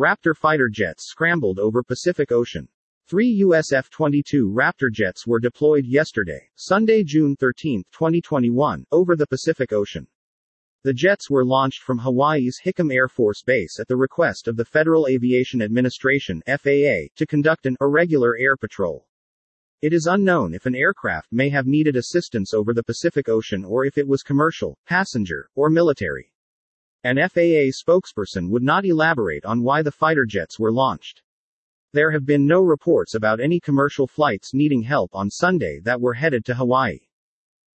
Raptor fighter jets scrambled over Pacific Ocean. 3 U.S. F-22 Raptor jets were deployed yesterday, Sunday, June 13, 2021, over the Pacific Ocean. The jets were launched from Hawaii's Hickam Air Force Base at the request of the Federal Aviation Administration (FAA) to conduct an irregular air patrol. It is unknown if an aircraft may have needed assistance over the Pacific Ocean or if it was commercial, passenger, or military. An FAA spokesperson would not elaborate on why the fighter jets were launched. There have been no reports about any commercial flights needing help on Sunday that were headed to Hawaii.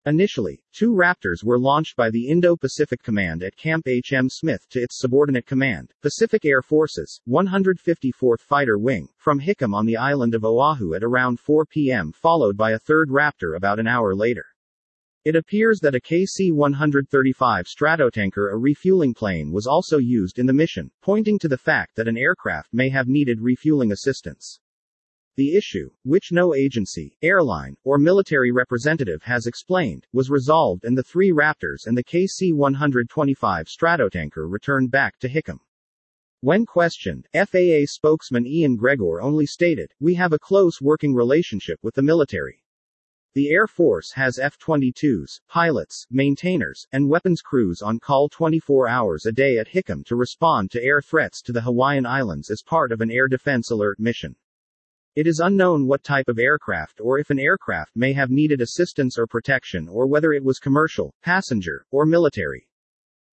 Initially, 2 Raptors were launched by the Indo-Pacific Command at Camp H.M. Smith to its subordinate command, Pacific Air Forces, 154th Fighter Wing, from Hickam on the island of Oahu at around 4 p.m., followed by a 3rd Raptor about an hour later. It appears that a KC-135 Stratotanker, a refueling plane, was also used in the mission, pointing to the fact that an aircraft may have needed refueling assistance. The issue, which no agency, airline, or military representative has explained, was resolved and the 3 Raptors and the KC-125 Stratotanker returned back to Hickam. When questioned, FAA spokesman Ian Gregor only stated, "We have a close working relationship with the military. The Air Force has F-22s, pilots, maintainers, and weapons crews on call 24 hours a day at Hickam to respond to air threats to the Hawaiian Islands as part of an air defense alert mission." It is unknown what type of aircraft or if an aircraft may have needed assistance or protection or whether it was commercial, passenger, or military.